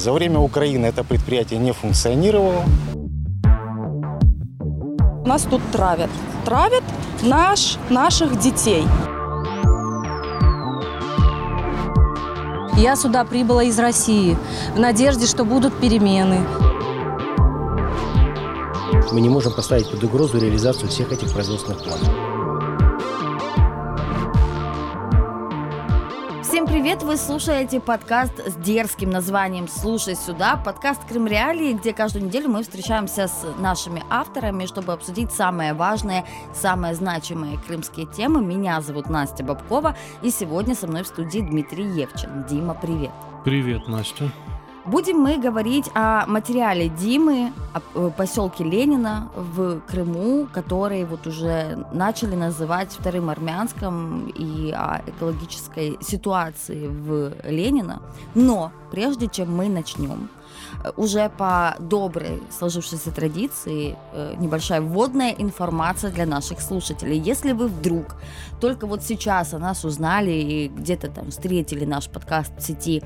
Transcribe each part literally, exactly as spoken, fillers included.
За время Украины это предприятие не функционировало. Нас тут травят. Травят наш, наших детей. Я сюда прибыла из России в надежде, что будут перемены. Мы не можем поставить под угрозу реализацию всех этих производственных планов. Всем привет! Вы слушаете подкаст с дерзким названием «Слушай сюда», подкаст «Крым.Реалии», где каждую неделю мы встречаемся с нашими авторами, чтобы обсудить самые важные, самые значимые крымские темы. Меня зовут Настя Бабкова, и сегодня со мной в студии Дмитрий Евчин. Дима, привет! Привет, Настя! Будем мы говорить о материале Димы, о поселке Ленина в Крыму, который вот уже начали называть вторым армянском, и о экологической ситуации в Ленино. Но прежде чем мы начнем, уже по доброй сложившейся традиции небольшая вводная информация для наших слушателей. Если вы вдруг только вот сейчас о нас узнали и где-то там встретили наш подкаст в сети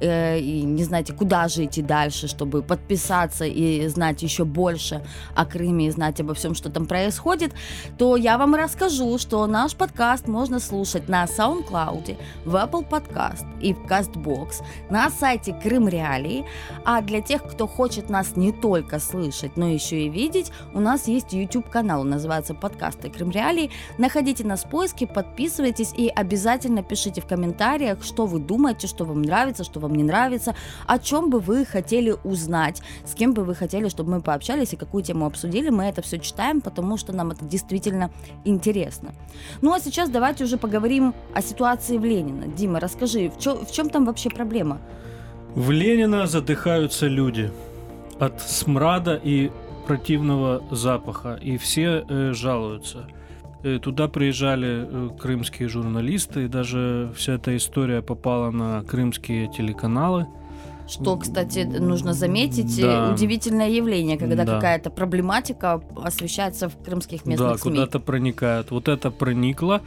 и не знаете, куда же идти дальше, чтобы подписаться и знать еще больше о Крыме и знать обо всем, что там происходит, то я вам расскажу, что наш подкаст можно слушать на SoundCloud, в Apple Podcast и в Castbox, на сайте Крым.Реалии. А для тех, кто хочет нас не только слышать, но еще и видеть, у нас есть YouTube-канал, называется «Подкасты Крым.Реалии». Находите нас в поиске, подписывайтесь и обязательно пишите в комментариях, что вы думаете, что вам нравится, что вам не нравится, о чем бы вы хотели узнать, с кем бы вы хотели, чтобы мы пообщались и какую тему обсудили. Мы это все читаем, потому что нам это действительно интересно. Ну а сейчас давайте уже поговорим о ситуации в Ленино. Дима, расскажи, в чем, в чем там вообще проблема? В Ленино задыхаются люди от смрада и противного запаха, и все э, жалуются. Э, туда приезжали э, крымские журналисты, и даже вся эта история попала на крымские телеканалы. Что, кстати, нужно заметить, да. Удивительное явление, когда да. какая-то проблематика освещается в крымских местных да, СМИ. Да, куда-то проникает. Вот это проникло.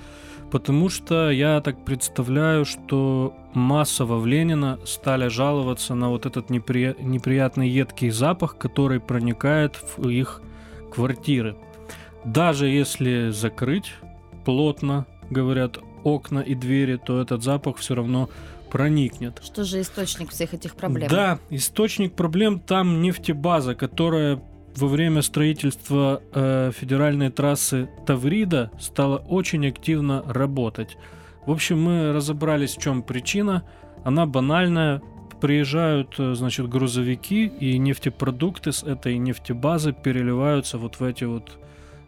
Потому что я так представляю, что массово в Ленино стали жаловаться на вот этот непри... неприятный едкий запах, который проникает в их квартиры. Даже если закрыть плотно, говорят, окна и двери, то этот запах все равно проникнет. Что же источник всех этих проблем? Да, источник проблем там нефтебаза, которая во время строительства э, федеральной трассы Таврида стала очень активно работать. В общем, мы разобрались, в чем причина. Она банальная. Приезжают, значит, грузовики, и нефтепродукты с этой нефтебазы переливаются вот в эти вот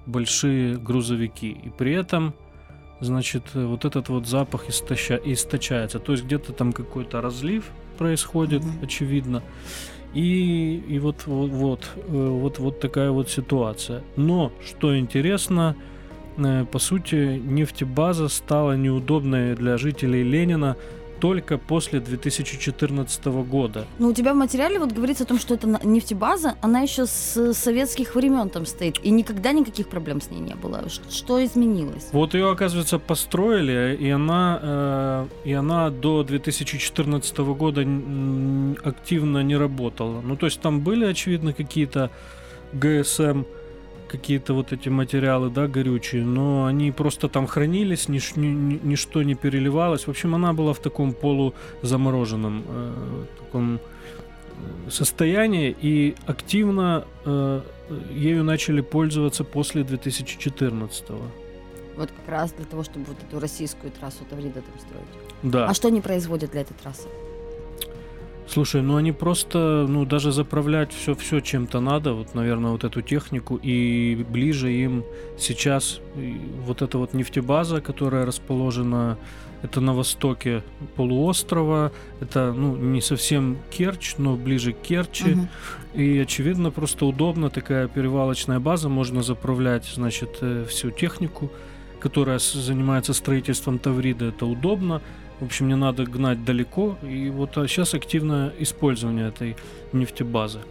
большие грузовики. И при этом, значит, вот этот вот запах истоща... источается. То есть где-то там какой-то разлив происходит, mm-hmm. очевидно. И, и вот, вот, вот, вот, вот такая вот ситуация. Но, что интересно, по сути, нефтебаза стала неудобной для жителей Ленина только после две тысячи четырнадцатого года. Но у тебя в материале вот говорится о том, что эта нефтебаза, она еще с советских времен там стоит, и никогда никаких проблем с ней не было. Что изменилось? Вот ее, оказывается, построили, и она, э, и она до две тысячи четырнадцатого года активно не работала. Ну, то есть там были, очевидно, какие-то ГСМ, какие-то вот эти материалы, да, горючие, но они просто там хранились, нич- ни- ничто не переливалось. В общем, она была в таком полузамороженном э, таком состоянии, и активно э, ею начали пользоваться после две тысячи четырнадцатого. Вот как раз для того, чтобы вот эту российскую трассу Таврида там строить. Да. А что они производят для этой трассы? Слушай, ну они просто, ну даже заправлять все, все чем-то надо, вот, наверное, вот эту технику, и ближе им сейчас вот эта вот нефтебаза, которая расположена, это на востоке полуострова, это, ну, не совсем Керчь, но ближе к Керчи, угу. и, очевидно, просто удобно такая перевалочная база, можно заправлять, значит, всю технику, которая занимается строительством Таврида, это удобно. В общем, не надо гнать далеко, и вот сейчас активное использование этой нефтебазы.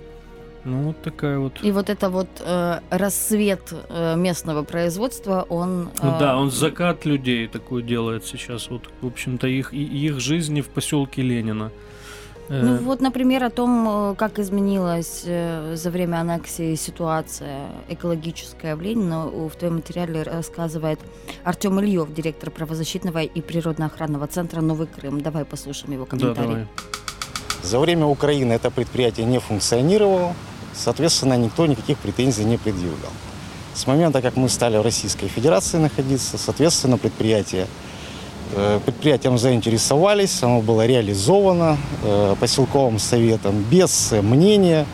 Ну, вот такая вот... И вот это вот э, рассвет э, местного производства, он... Э... Да, он закат людей такой делает сейчас, вот, в общем-то, их, их жизни в поселке Ленина. Ну вот, например, о том, как изменилась за время аннексии ситуация экологическая в Ленино, в твоем материале рассказывает Артем Ильев, директор правозащитного и природоохранного центра «Новый Крым». Давай послушаем его комментарий. Да, давай. За время Украины это предприятие не функционировало, соответственно, никто никаких претензий не предъявлял. С момента, как мы стали в Российской Федерации находиться, соответственно, предприятие Предприятием заинтересовались, оно было реализовано поселковым советом без мнения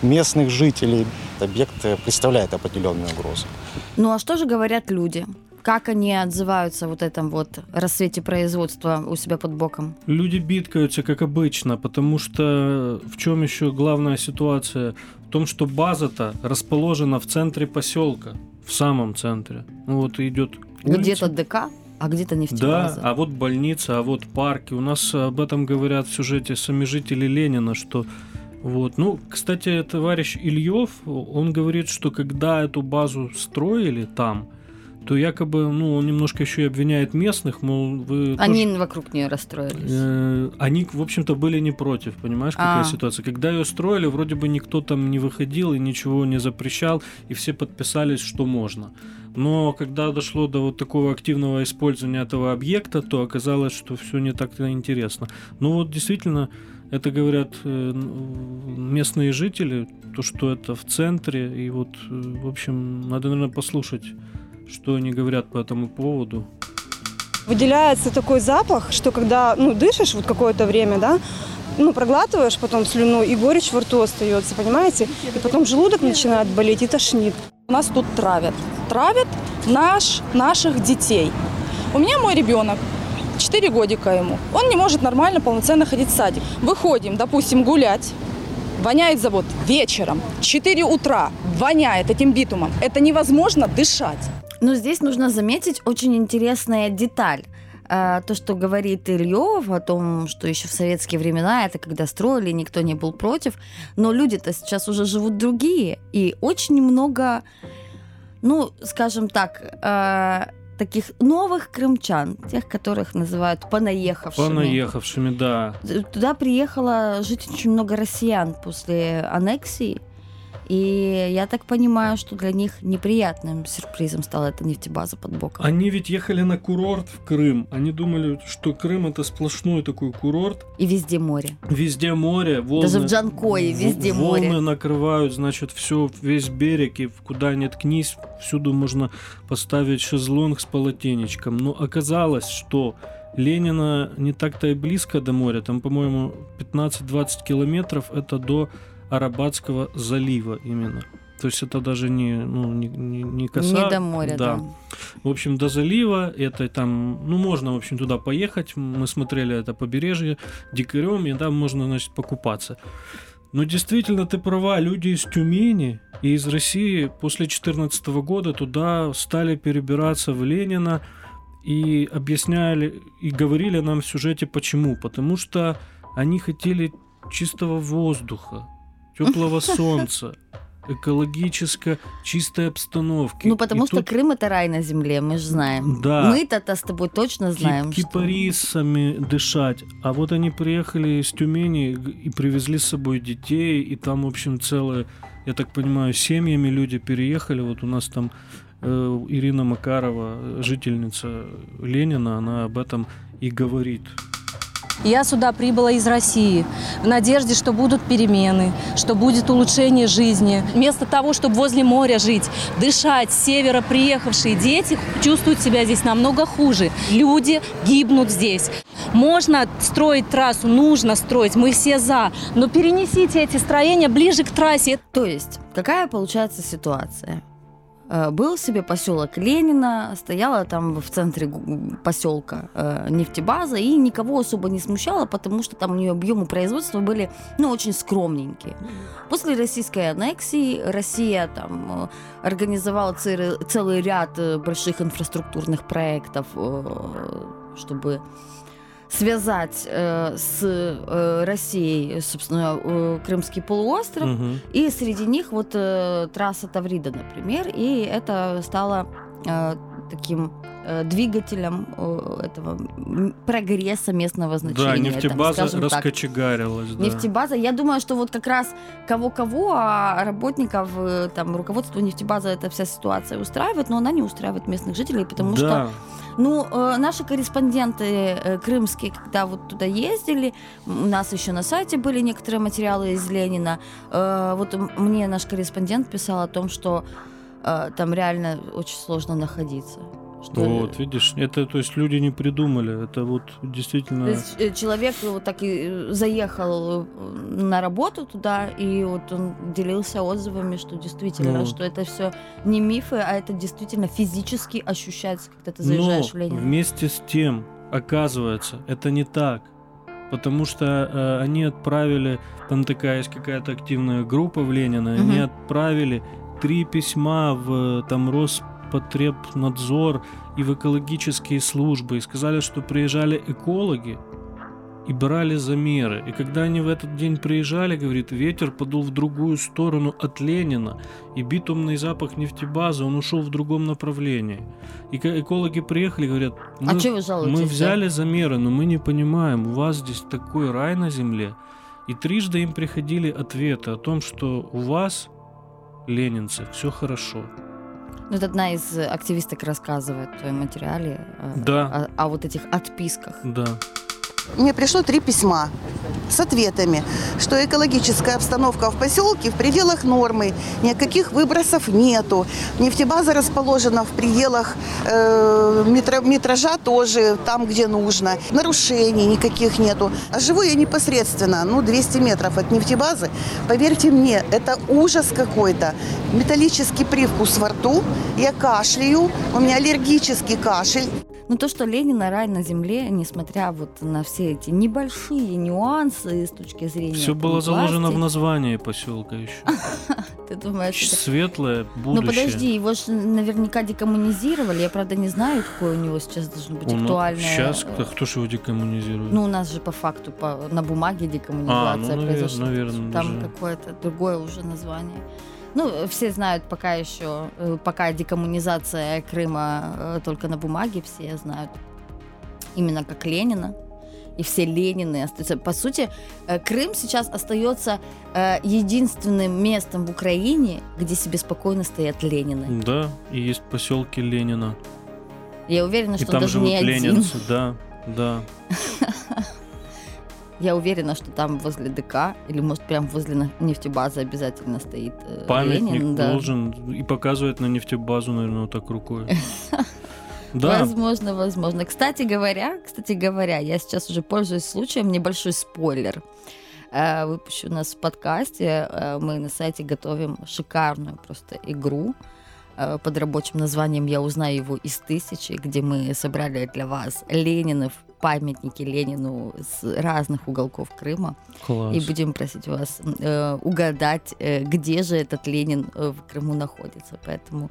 местных жителей. Объект представляет определенную угрозу. Ну а что же говорят люди? Как они отзываются вот этом вот рассвете производства у себя под боком? Люди битаются, как обычно, потому что в чем еще главная ситуация? В том, что база-то расположена в центре поселка, в самом центре. Ну вот идет улица. Где-то ДК? А где-то нефтебаза. Да, а вот больница, а вот парки. У нас об этом говорят в сюжете сами жители Ленина, что вот. Ну, кстати, товарищ Ильев, он говорит, что когда эту базу строили там, то якобы, ну, он немножко еще и обвиняет местных, мол, вы... Они тоже... вокруг нее расстроились. Э-э- они, в общем-то, были не против, понимаешь, какая А-а. ситуация. Когда ее строили, вроде бы никто там не выходил и ничего не запрещал, и все подписались, что можно. Но когда дошло до вот такого активного использования этого объекта, то оказалось, что все не так-то интересно. Ну вот действительно, это говорят местные жители, то, что это в центре, и вот, в общем, надо, наверное, послушать, что они говорят по этому поводу. Выделяется такой запах, что когда, ну, дышишь вот какое-то время, да, ну, проглатываешь потом слюну, и горечь во рту остается, понимаете? И потом желудок начинает болеть и тошнит. Нас тут травят. Травят наш, наших детей. У меня мой ребенок, четыре годика ему. Он не может нормально, полноценно ходить в садик. Выходим, допустим, гулять. Воняет завод вечером, четыре утра. Воняет этим битумом. Это невозможно дышать. Но здесь нужно заметить очень интересная деталь. То, что говорит Ильев о том, что еще в советские времена это когда строили, никто не был против. Но люди-то сейчас уже живут другие. И очень много, ну, скажем так, таких новых крымчан, тех, которых называют понаехавшими. Понаехавшими, да. Туда приехало жить очень много россиян после аннексии. И я так понимаю, что для них неприятным сюрпризом стала эта нефтебаза под боком. Они ведь ехали на курорт в Крым. Они думали, что Крым — это сплошной такой курорт. И везде море. Везде море. Волны, даже в Джанкое везде волны море. Волны накрывают, значит, все, весь берег. И куда ни ткнись, всюду можно поставить шезлонг с полотенечком. Но оказалось, что Ленина не так-то и близко до моря. Там, по-моему, пятнадцать-двадцать километров — это до Арабатского залива именно. То есть это даже не, ну, не, не, не коса. Не до моря, да. да. В общем, до залива. Это там, ну, можно, в общем, туда поехать. Мы смотрели это побережье дикарем, и там можно, значит, покупаться. Но действительно, ты права, люди из Тюмени и из России после четырнадцатого года туда стали перебираться в Ленино и объясняли, и говорили нам в сюжете, почему. Потому что они хотели чистого воздуха, теплого солнца, экологически чистой обстановки. Ну, потому и что тут... Крым — это рай на земле, мы же знаем. Да. Мы-то с тобой точно знаем. Кипарисами что... дышать. А вот они приехали из Тюмени и привезли с собой детей, и там, в общем, целое, я так понимаю, семьями люди переехали. Вот у нас там э, Ирина Макарова, жительница Ленина, она об этом и говорит. Я сюда прибыла из России в надежде, что будут перемены, что будет улучшение жизни. Вместо того, чтобы возле моря жить, дышать, с севера приехавшие дети чувствуют себя здесь намного хуже. Люди гибнут здесь. Можно строить трассу, нужно строить, мы все за, но перенесите эти строения ближе к трассе. То есть, какая получается ситуация? Был себе поселок Ленина, стояла там в центре поселка нефтебаза, и никого особо не смущало, потому что там у нее объемы производства были, ну, очень скромненькие. После российской аннексии Россия там организовала целый ряд больших инфраструктурных проектов, чтобы связать э, с э, Россией, собственно, э, Крымский полуостров. Угу. И среди них вот э, трасса Таврида, например, и это стало э, таким двигателем этого прогресса местного значения. Да, нефтебаза там, раскочегарилась. Да. Нефтебаза. Я думаю, что вот как раз кого-кого, а работников, там, руководство нефтебазы, эта вся ситуация устраивает, но она не устраивает местных жителей, потому да. что ну, наши корреспонденты крымские, когда вот туда ездили, у нас еще на сайте были некоторые материалы из Ленина. Вот мне наш корреспондент писал о том, что там реально очень сложно находиться. Что... Вот, видишь, это, то есть, люди не придумали, это вот действительно... То есть, человек вот так и заехал на работу туда, и вот он делился отзывами, что действительно, ну... что это все не мифы, а это действительно физически ощущается, когда ты заезжаешь в Ленин. Но вместе с тем, оказывается, это не так. Потому что э, они отправили, там такая есть какая-то активная группа в Ленина, угу. они отправили три письма в там Рос Потребнадзор и в экологические службы, и сказали, что приезжали экологи и брали замеры. И когда они в этот день приезжали, говорит, ветер подул в другую сторону от Ленина, и битумный запах нефтебазы, он ушел в другом направлении. И экологи приехали, говорят, мы, а мы взяли замеры, но мы не понимаем, у вас здесь такой рай на земле. И трижды им приходили ответы о том, что у вас, ленинцы, все хорошо. Ну, это одна из активисток рассказывает в твоем материале да. о, о, о вот этих отписках. Да. Мне пришло три письма с ответами, что экологическая обстановка в поселке в пределах нормы, никаких выбросов нету, нефтебаза расположена в пределах э, метра, метража тоже там, где нужно, нарушений никаких нету. А живу я непосредственно, ну, двести метров от нефтебазы, поверьте мне, это ужас какой-то, металлический привкус во рту, я кашляю, у меня аллергический кашель. Но то, что Ленина рай на земле, несмотря вот на все эти небольшие нюансы с точки зрения... Все было власти, заложено в названии поселка еще. Ты думаешь... Светлое будущее. Ну подожди, его же наверняка декоммунизировали. Я, правда, не знаю, какое у него сейчас должно быть актуальное... Сейчас? Кто же его декоммунизирует? Ну, у нас же по факту на бумаге декоммунизация произошла. Там какое-то другое уже название. Ну, все знают пока еще, пока декоммунизация Крыма только на бумаге, все знают именно как Ленина. И все Ленины остаются. По сути, Крым сейчас остается единственным местом в Украине, где себе спокойно стоят Ленины. Да, и есть поселки Ленина. Я уверена, что даже не один. И там живут ленинцы, да, да. Я уверена, что там возле ДК, или, может, прям возле нефтебазы обязательно стоит памятник Ленин. Памятник должен, да. И показывает на нефтебазу, наверное, вот так рукой. Да. Возможно, возможно. Кстати говоря, кстати говоря, я сейчас уже пользуюсь случаем, небольшой спойлер. Выпущу у нас в подкасте. Мы на сайте готовим шикарную просто игру под рабочим названием «Я узнаю его из тысячи», где мы собрали для вас Ленинов, памятники Ленину с разных уголков Крыма. Класс. И будем просить вас э, угадать, э, где же этот Ленин э, в Крыму находится. Поэтому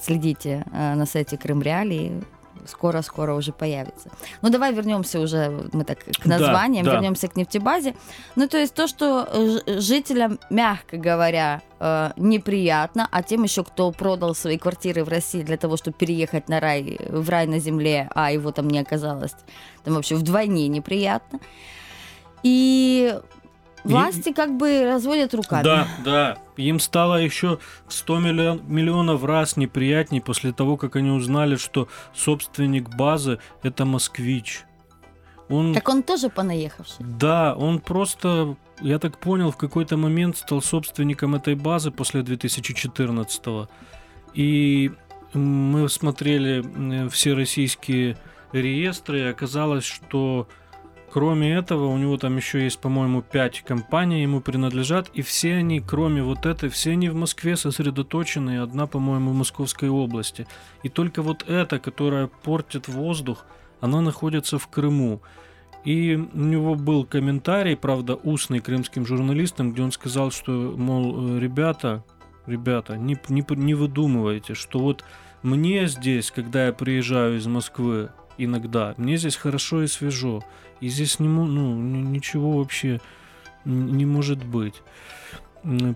следите э, на сайте Крым.Реалии. Скоро-скоро уже появится. Ну, давай вернемся уже, мы так к названиям, да, да. вернемся к нефтебазе. Ну, то есть то, что жителям, мягко говоря, э, неприятно, а тем еще, кто продал свои квартиры в России для того, чтобы переехать на рай, в рай на земле, а его там не оказалось, там вообще вдвойне неприятно. И власти И... как бы разводят руками. Да, да. Им стало еще в сто миллионов раз неприятней после того, как они узнали, что собственник базы – это москвич. Он... Так он тоже понаехавший? Да, он просто, я так понял, в какой-то момент стал собственником этой базы после две тысячи четырнадцатого. И мы смотрели все российские реестры, и оказалось, что... Кроме этого, у него там еще есть, по-моему, пять компаний ему принадлежат, и все они, кроме вот этой, все они в Москве сосредоточены, и одна, по-моему, в Московской области. И только вот эта, которая портит воздух, она находится в Крыму. И у него был комментарий, правда, устный крымским журналистам, где он сказал, что, мол, ребята, ребята, не, не, не выдумывайте, что вот мне здесь, когда я приезжаю из Москвы, иногда. Мне здесь хорошо и свежо. И здесь не, ну, ничего вообще не может быть.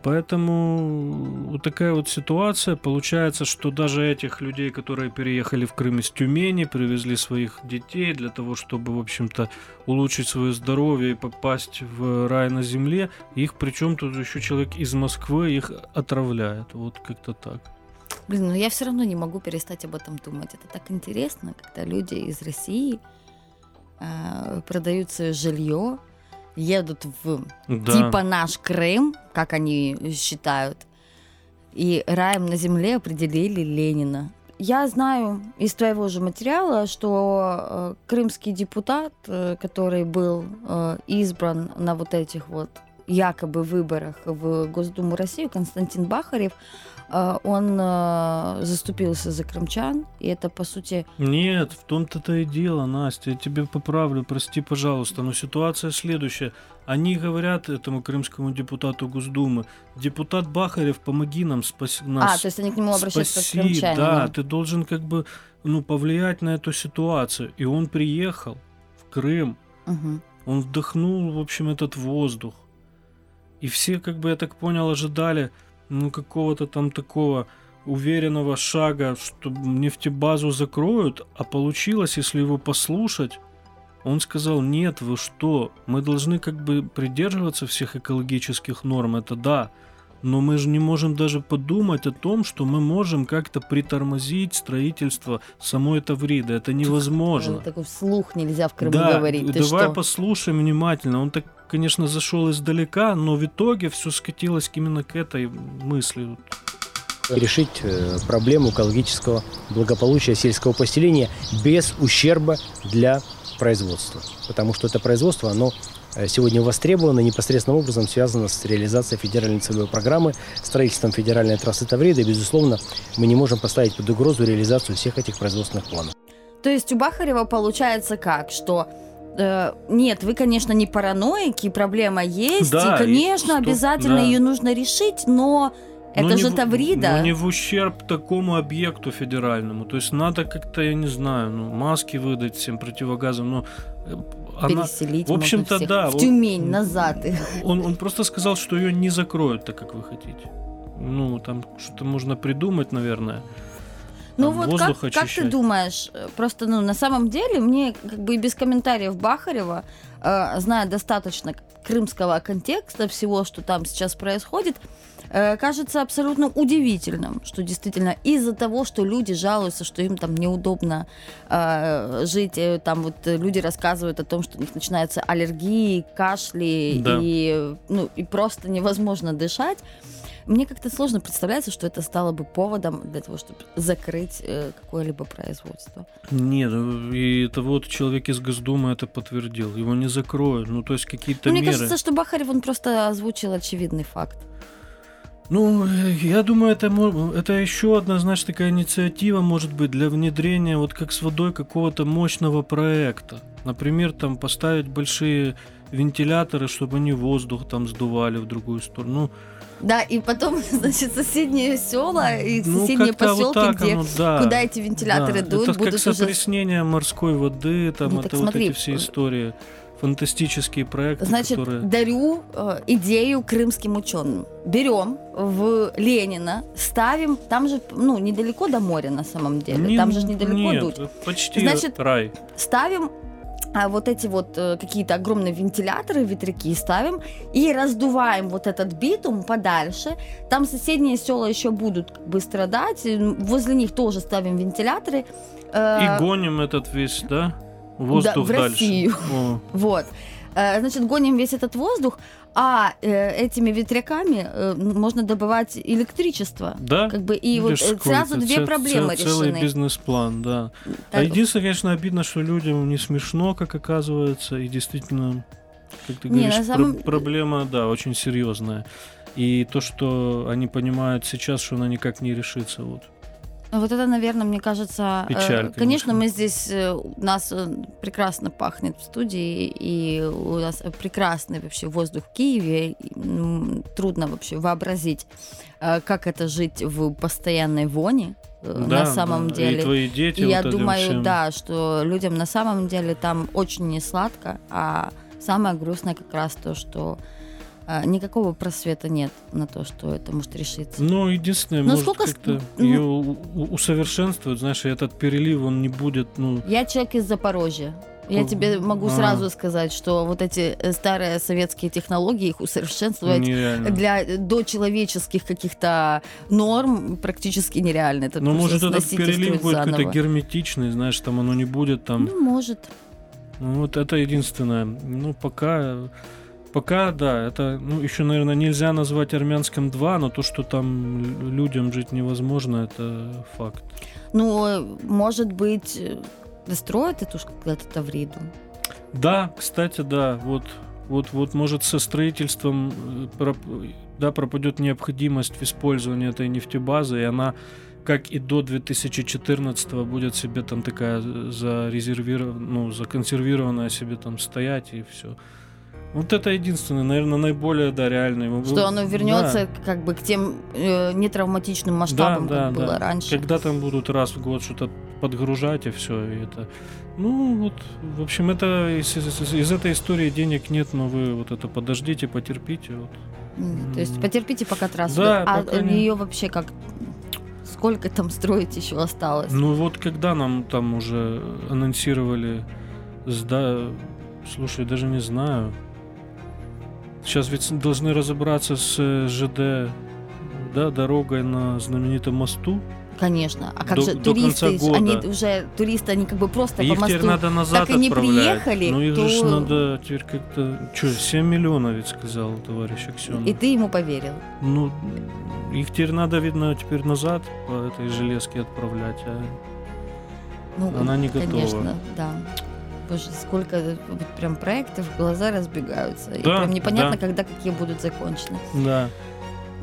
Поэтому вот такая вот ситуация. Получается, что даже этих людей, которые переехали в Крым из Тюмени, привезли своих детей для того, чтобы, в общем-то, улучшить свое здоровье и попасть в рай на земле, их причем тут еще человек из Москвы их отравляет. Вот как-то так. Блин, но я все равно не могу перестать об этом думать. Это так интересно, когда люди из России э, продают свое жилье, едут в да. типа наш Крым, как они считают, и раем на земле определили Ленина. Я знаю из твоего же материала, что э, крымский депутат, э, который был э, избран на вот этих вот якобы выборах в Госдуму России, Константин Бахарев, э, он э, заступился за крымчан, и это по сути... Нет, в том-то и дело, Настя, я тебе поправлю, прости, пожалуйста, но ситуация следующая. Они говорят этому крымскому депутату Госдумы: депутат Бахарев, помоги нам, спаси нас. А, то есть они к нему обращаются спаси, как крымчане. Да, ты должен как бы ну, повлиять на эту ситуацию. И он приехал в Крым, угу. он вдохнул, в общем, этот воздух. И все, как бы, я так понял, ожидали ну, какого-то там такого уверенного шага, что нефтебазу закроют, а получилось, если его послушать, он сказал: нет, вы что, мы должны как бы придерживаться всех экологических норм, это да, но мы же не можем даже подумать о том, что мы можем как-то притормозить строительство самой Тавриды, это невозможно. Такой вслух нельзя в Крыму да, говорить. Ты давай что? Послушаем внимательно, он так, конечно, зашел издалека, но в итоге все скатилось именно к этой мысли. Решить проблему экологического благополучия сельского поселения без ущерба для производства, потому что это производство, оно сегодня востребовано, непосредственным образом связано с реализацией федеральной целевой программы, строительством федеральной трассы Тавриды, и, безусловно, мы не можем поставить под угрозу реализацию всех этих производственных планов. То есть у Бахарева получается как, что э, нет, вы, конечно, не параноики, проблема есть, да, и, конечно, и обязательно да. ее нужно решить, но... Это но же не, Таврида. Но не в ущерб такому объекту федеральному. То есть надо как-то, я не знаю, ну, маски выдать всем, противогазам. Но она, переселить в общем-то, можно всех. Да, в Тюмень, он, назад. Он, он просто сказал, что ее не закроют так, как вы хотите. Ну, там что-то можно придумать, наверное. Ну там вот как, как ты думаешь, просто ну, на самом деле мне как бы и без комментариев Бахарева, э, зная достаточно крымского контекста, всего, что там сейчас происходит, э, кажется абсолютно удивительным, что действительно из-за того, что люди жалуются, что им там неудобно э, жить, э, там вот люди рассказывают о том, что у них начинаются аллергии, кашли да. и, ну, и просто невозможно дышать. Мне как-то сложно представляется, что это стало бы поводом для того, чтобы закрыть э, какое-либо производство. Нет, и это вот человек из Госдумы это подтвердил. Его не закроют, ну то есть какие-то ну, мне меры. Мне кажется, что Бахарев, он просто озвучил очевидный факт. Ну, я думаю, это, это еще одна, знаешь, такая инициатива может быть для внедрения вот как с водой какого-то мощного проекта. Например, там поставить большие вентиляторы, чтобы они воздух там сдували в другую сторону. Да, и потом, значит, соседние села и ну, соседние поселки, вот где, оно, да. куда эти вентиляторы да. дуют, это будут уже... Это как сотряснение морской воды, там, ну, это вот смотри, эти все истории, фантастические проекты, значит, которые... дарю э, идею крымским ученым. Берем в Ленина, ставим, там же, ну, недалеко до моря на самом деле, не, там же недалеко нет, дуть. Почти значит, рай. Ставим... А вот эти вот э, какие-то огромные вентиляторы, ветряки ставим и раздуваем вот этот битум подальше. Там соседние села еще будут как бы страдать. Возле них тоже ставим вентиляторы. Э, и гоним этот весь, да, воздух да, в дальше. Россию. О. Вот. Э, значит, гоним весь этот воздух, а э, этими ветряками э, можно добывать электричество. Да? Как бы, и вот сразу две цел, проблемы цел, решены. Целый бизнес-план, да. Так. А единственное, конечно, обидно, что людям не смешно, как оказывается, и действительно, как ты говоришь, не, на самом... про- проблема, да, очень серьезная. И то, что они понимают сейчас, что она никак не решится, вот. Вот это, наверное, мне кажется... Печаль, конечно. Конечно, мы здесь... У нас прекрасно пахнет в студии, и у нас прекрасный вообще воздух в Киеве. Трудно вообще вообразить, как это жить в постоянной воне да, на самом да. деле. И твои дети. И вот я думаю, всем. Да, что людям на самом деле там очень несладко, а самое грустное как раз то, что А, никакого просвета нет на то, что это может решиться. Ну, единственное, но может сколько... как-то ну... ее усовершенствуют. Знаешь, этот перелив, он не будет... Ну... Я человек из Запорожья. Я тебе могу а. сразу сказать, что вот эти старые советские технологии, их усовершенствовать нереально. Для дочеловеческих каких-то норм практически нереально. Это ну, может, этот перелив будет заново. Какой-то герметичный, знаешь, там оно не будет там... Ну, может. Ну, вот это единственное. Ну, пока... Пока, да, это, ну, еще, наверное, нельзя назвать Армянском два, но то, что там людям жить невозможно, это факт. Ну, может быть, достроят эту когда-то Тавриду? Да, кстати, да, вот, вот, вот, может, со строительством, да, пропадет необходимость в использовании этой нефтебазы, и она, как и до две тысячи четырнадцатого, будет себе там такая зарезервированная, ну, законсервированная себе там стоять, и все. Вот это единственное, наверное, наиболее, да, реальное. Что оно вернется, да, как бы к тем э, нетравматичным масштабам, да, да, как да. было раньше. Когда там будут раз в год что-то подгружать и все, и это. Ну вот, в общем, это из, из, из этой истории денег нет, но вы вот это подождите, потерпите. Вот. То есть потерпите пока трассу. Да, а пока ее не... вообще как? Сколько там строить еще осталось? Ну вот, когда нам там уже анонсировали, да, слушай, даже не знаю. Сейчас ведь должны разобраться с ЖД, да, дорогой на знаменитом мосту. Конечно. А как до, же туристы, они уже туристы, они как бы просто их по мосту надо назад так и не приехали. Ну их то... же надо теперь как-то... Что, семь миллионов ведь сказал товарищ Аксёнов. И ты ему поверил? Ну, их теперь надо, видно, теперь назад по этой железке отправлять, а ну, она не готова. Конечно, да. Боже, сколько прям проектов, глаза разбегаются. Да, и прям непонятно, да. когда какие будут закончены. Да.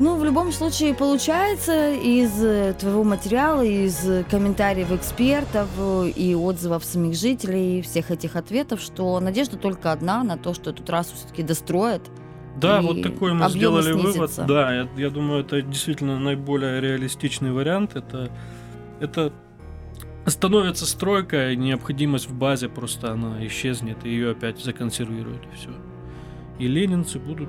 Ну, в любом случае, получается, из твоего материала, из комментариев экспертов и отзывов самих жителей, всех этих ответов, что надежда только одна на то, что эту трассу все-таки достроят. Да, вот такой мы сделали снизится. Вывод. Да, я, я думаю, это действительно наиболее реалистичный вариант. Это... это... Остановится стройка, и необходимость в базе просто она исчезнет, и ее опять законсервируют, и все. И ленинцы будут,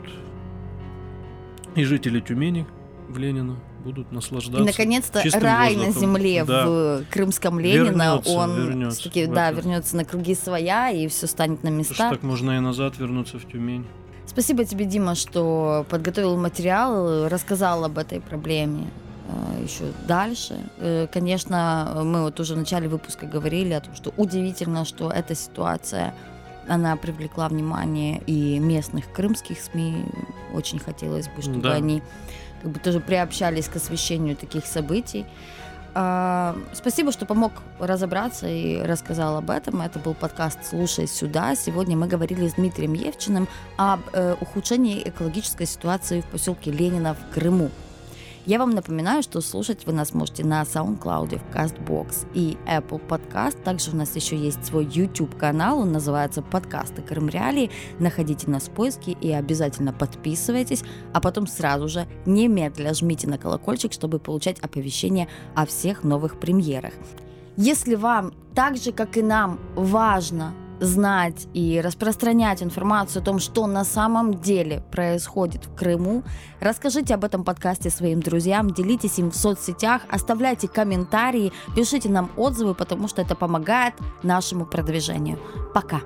и жители Тюмени в Ленино будут наслаждаться. И, наконец-то, рай воздухом. На земле да. в крымском Ленино, вернется, он вернется, таки, да, вернется на круги своя, и все станет на места. Потому что так можно и назад вернуться в Тюмень. Спасибо тебе, Дима, что подготовил материал, рассказал об этой проблеме. Еще дальше. Конечно, мы вот уже в начале выпуска говорили о том, что удивительно, что эта ситуация, она привлекла внимание и местных крымских СМИ. Очень хотелось бы, чтобы да. они как бы тоже приобщались к освещению таких событий. Спасибо, что помог разобраться и рассказал об этом. Это был подкаст «Слушай сюда». Сегодня мы говорили с Дмитрием Евчиным об ухудшении экологической ситуации в поселке Ленино в Крыму. Я вам напоминаю, что слушать вы нас можете на SoundCloud, в Castbox и Apple Podcast. Также у нас еще есть свой YouTube-канал, он называется «Подкасты Крым.Реалии». Находите нас в поиске и обязательно подписывайтесь, а потом сразу же немедля жмите на колокольчик, чтобы получать оповещения о всех новых премьерах. Если вам, так же как и нам, важно знать и распространять информацию о том, что на самом деле происходит в Крыму. Расскажите об этом подкасте своим друзьям, делитесь им в соцсетях, оставляйте комментарии, пишите нам отзывы, потому что это помогает нашему продвижению. Пока!